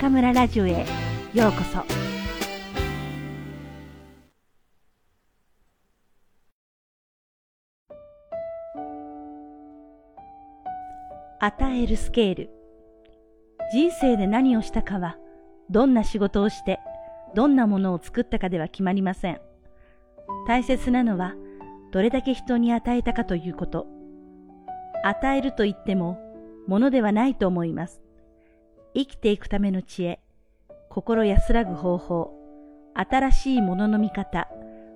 中村ラジオへようこそ。与えるスケール。人生で何をしたかは、どんな仕事をして、どんなものを作ったかでは決まりません。大切なのは、どれだけ人に与えたかということ。与えると言っても、ものではないと思います。生きていくための知恵、心安らぐ方法、新しいものの見方、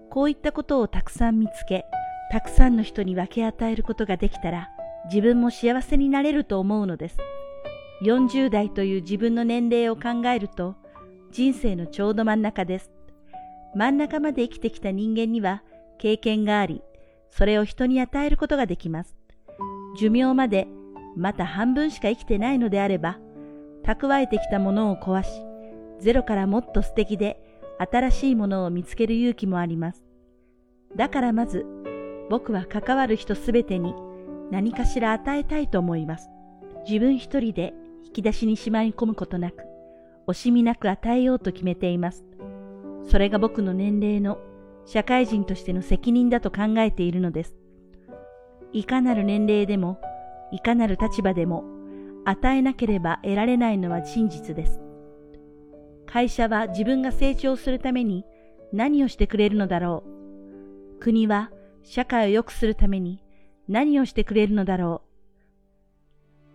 こういったことをたくさん見つけ、たくさんの人に分け与えることができたら、自分も幸せになれると思うのです。40代という自分の年齢を考えると、人生のちょうど真ん中です。真ん中まで生きてきた人間には経験があり、それを人に与えることができます。寿命までまた半分しか生きてないのであれば、蓄えてきたものを壊し、ゼロからもっと素敵で新しいものを見つける勇気もあります。だからまず、僕は関わる人すべてに何かしら与えたいと思います。自分一人で引き出しにしまい込むことなく、惜しみなく与えようと決めています。それが僕の年齢の社会人としての責任だと考えているのです。いかなる年齢でも、いかなる立場でも、与えなければ得られないのは真実です。会社は自分が成長するために何をしてくれるのだろう。国は社会を良くするために何をしてくれるのだろ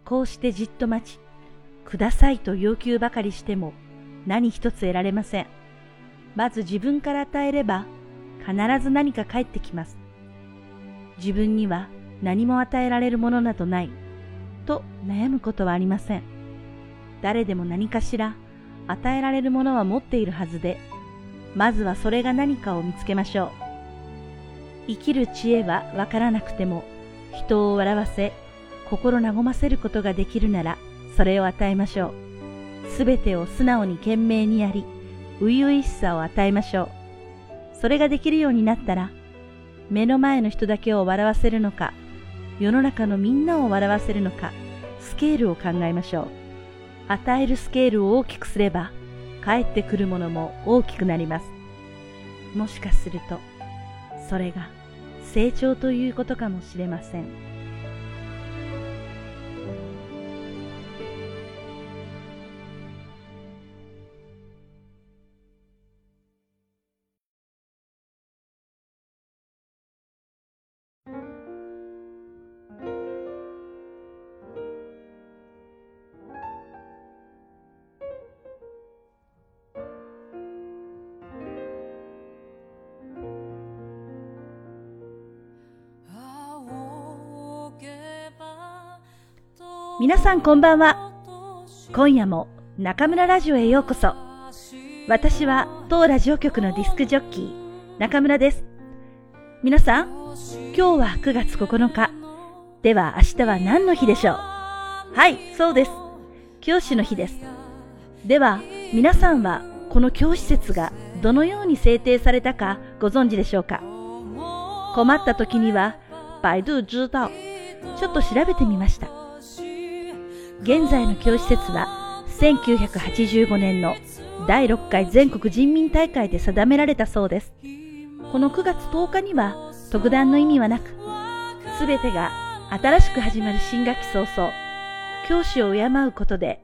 う。こうしてじっと待ち、くださいと要求ばかりしても何一つ得られません。まず自分から与えれば必ず何か返ってきます。自分には何も与えられるものなどないと悩むことはありません。誰でも何かしら与えられるものは持っているはずで、まずはそれが何かを見つけましょう。生きる知恵はわからなくても、人を笑わせ、心和ませることができるなら、それを与えましょう。すべてを素直に懸命にやり、初々しさを与えましょう。それができるようになったら、目の前の人だけを笑わせるのか、世の中のみんなを笑わせるのか、スケールを考えましょう。与えるスケールを大きくすれば、返ってくるものも大きくなります。もしかすると、それが成長ということかもしれません。皆さんこんばんは。今夜も中村ラジオへようこそ。私は当ラジオ局のディスクジョッキー中村です。皆さん、今日は9月9日。では明日は何の日でしょう？はい、そうです。教師の日です。では皆さんはこの教師節がどのように制定されたかご存知でしょうか？困った時には百度知道、ちょっと調べてみました。現在の教師節は1985年の第6回全国人民大会で定められたそうです。この9月10日には特段の意味はなく、すべてが新しく始まる新学期早々、教師を敬うことで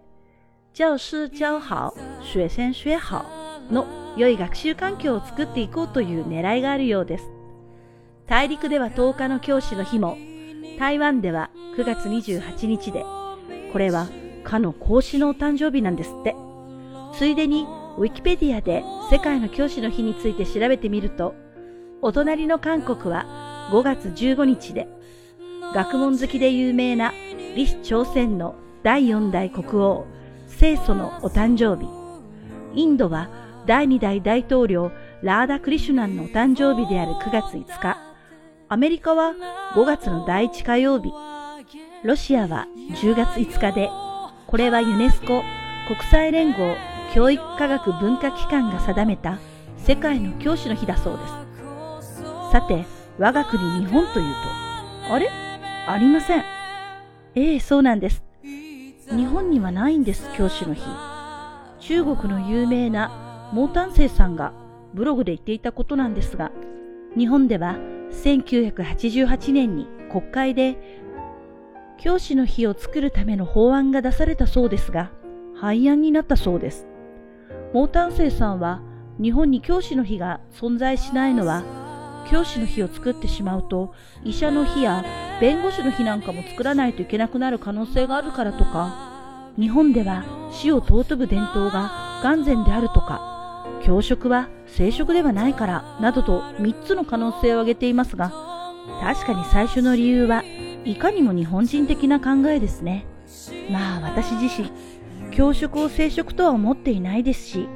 教師教好、学生学好の良い学習環境を作っていこうという狙いがあるようです。大陸では10日の教師の日も、台湾では9月28日で、これはかの孔子のお誕生日なんですって。ついでにウィキペディアで世界の教師の日について調べてみると、お隣の韓国は5月15日で、学問好きで有名な李氏朝鮮の第4代国王世祖のお誕生日、インドは第2代大統領ラーダ・クリシュナンのお誕生日である9月5日、アメリカは5月の第1火曜日、ロシアは10月5日で、これはユネスコ国際連合教育科学文化機関が定めた世界の教師の日だそうです。さて、我が国日本というと、あれ？ありません。そうなんです。日本にはないんです、教師の日。中国の有名な毛丹青さんがブログで言っていたことなんですが、日本では1988年に国会で教師の日を作るための法案が出されたそうですが、廃案になったそうです。毛丹青さんは、日本に教師の日が存在しないのは、教師の日を作ってしまうと、医者の日や弁護士の日なんかも作らないといけなくなる可能性があるからとか、日本では死を尊ぶ伝統が眼前であるとか、教職は聖職ではないからなどと3つの可能性を挙げていますが、確かに最初の理由はいかにも日本人的な考えですね。まあ私自身、教職を聖職とは思っていないですし、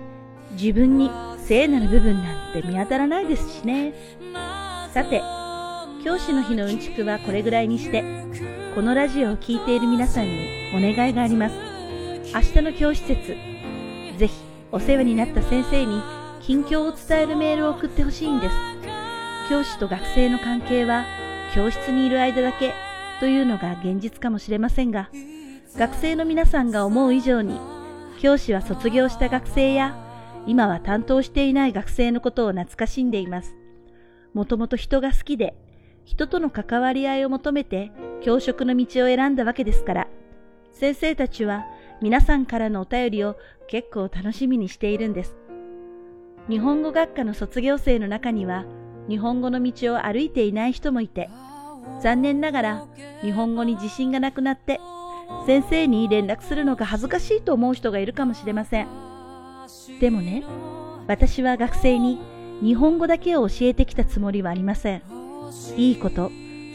自分に聖なる部分なんて見当たらないですしね。さて、教師の日のうんちくはこれぐらいにして、このラジオを聞いている皆さんにお願いがあります。明日の教師節、ぜひお世話になった先生に近況を伝えるメールを送ってほしいんです。教師と学生の関係は教室にいる間だけというのが現実かもしれませんが、学生の皆さんが思う以上に、教師は卒業した学生や今は担当していない学生のことを懐かしんでいます。もともと人が好きで、人との関わり合いを求めて教職の道を選んだわけですから、先生たちは皆さんからのお便りを結構楽しみにしているんです。日本語学科の卒業生の中には、日本語の道を歩いていない人もいて、残念ながら日本語に自信がなくなって、先生に連絡するのが恥ずかしいと思う人がいるかもしれません。でもね、私は学生に日本語だけを教えてきたつもりはありません。いいこと、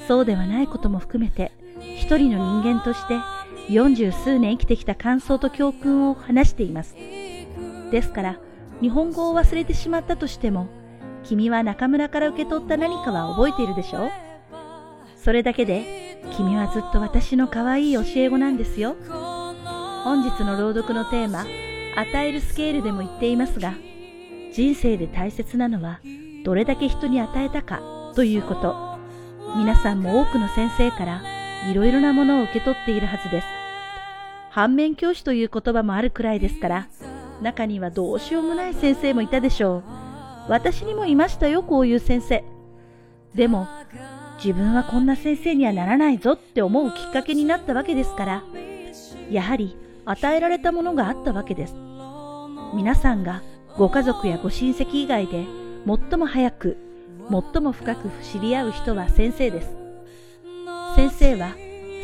そうではないことも含めて、一人の人間として40数年生きてきた感想と教訓を話しています。ですから、日本語を忘れてしまったとしても、君は中村から受け取った何かは覚えているでしょ？それだけで、君はずっと私の可愛い教え子なんですよ。本日の朗読のテーマ、与えるスケールでも言っていますが、人生で大切なのはどれだけ人に与えたかということ。皆さんも多くの先生からいろいろなものを受け取っているはずです。反面教師という言葉もあるくらいですから、中にはどうしようもない先生もいたでしょう。私にもいましたよ、こういう先生。でも、自分はこんな先生にはならないぞって思うきっかけになったわけですから、やはり与えられたものがあったわけです。皆さんがご家族やご親戚以外で最も早く、最も深く知り合う人は先生です。先生は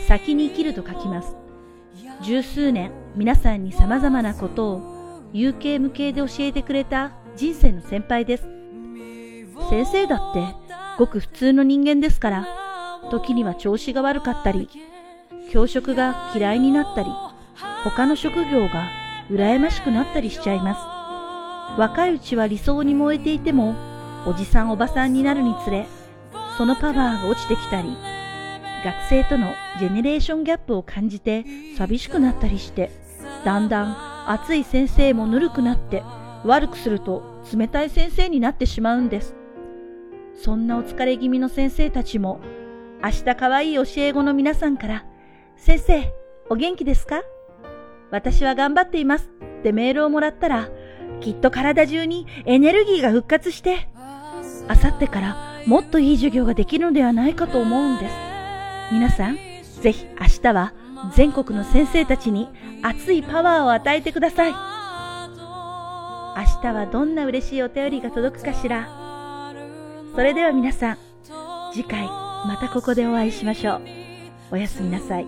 先に生きると書きます。10数年皆さんに様々なことを有形無形で教えてくれた人生の先輩です。先生だってごく普通の人間ですから、時には調子が悪かったり、教職が嫌いになったり、他の職業が羨ましくなったりしちゃいます。若いうちは理想に燃えていても、おじさんおばさんになるにつれ、そのパワーが落ちてきたり、学生とのジェネレーションギャップを感じて寂しくなったりして、だんだん熱い先生もぬるくなって、悪くすると冷たい先生になってしまうんです。そんなお疲れ気味の先生たちも、明日可愛い教え子の皆さんから、先生、お元気ですか？私は頑張っていますってメールをもらったら、きっと体中にエネルギーが復活して、あさってからもっといい授業ができるのではないかと思うんです。皆さん、ぜひ明日は全国の先生たちに熱いパワーを与えてください。明日はどんな嬉しいお便りが届くかしら。それでは皆さん、次回またここでお会いしましょう。おやすみなさい。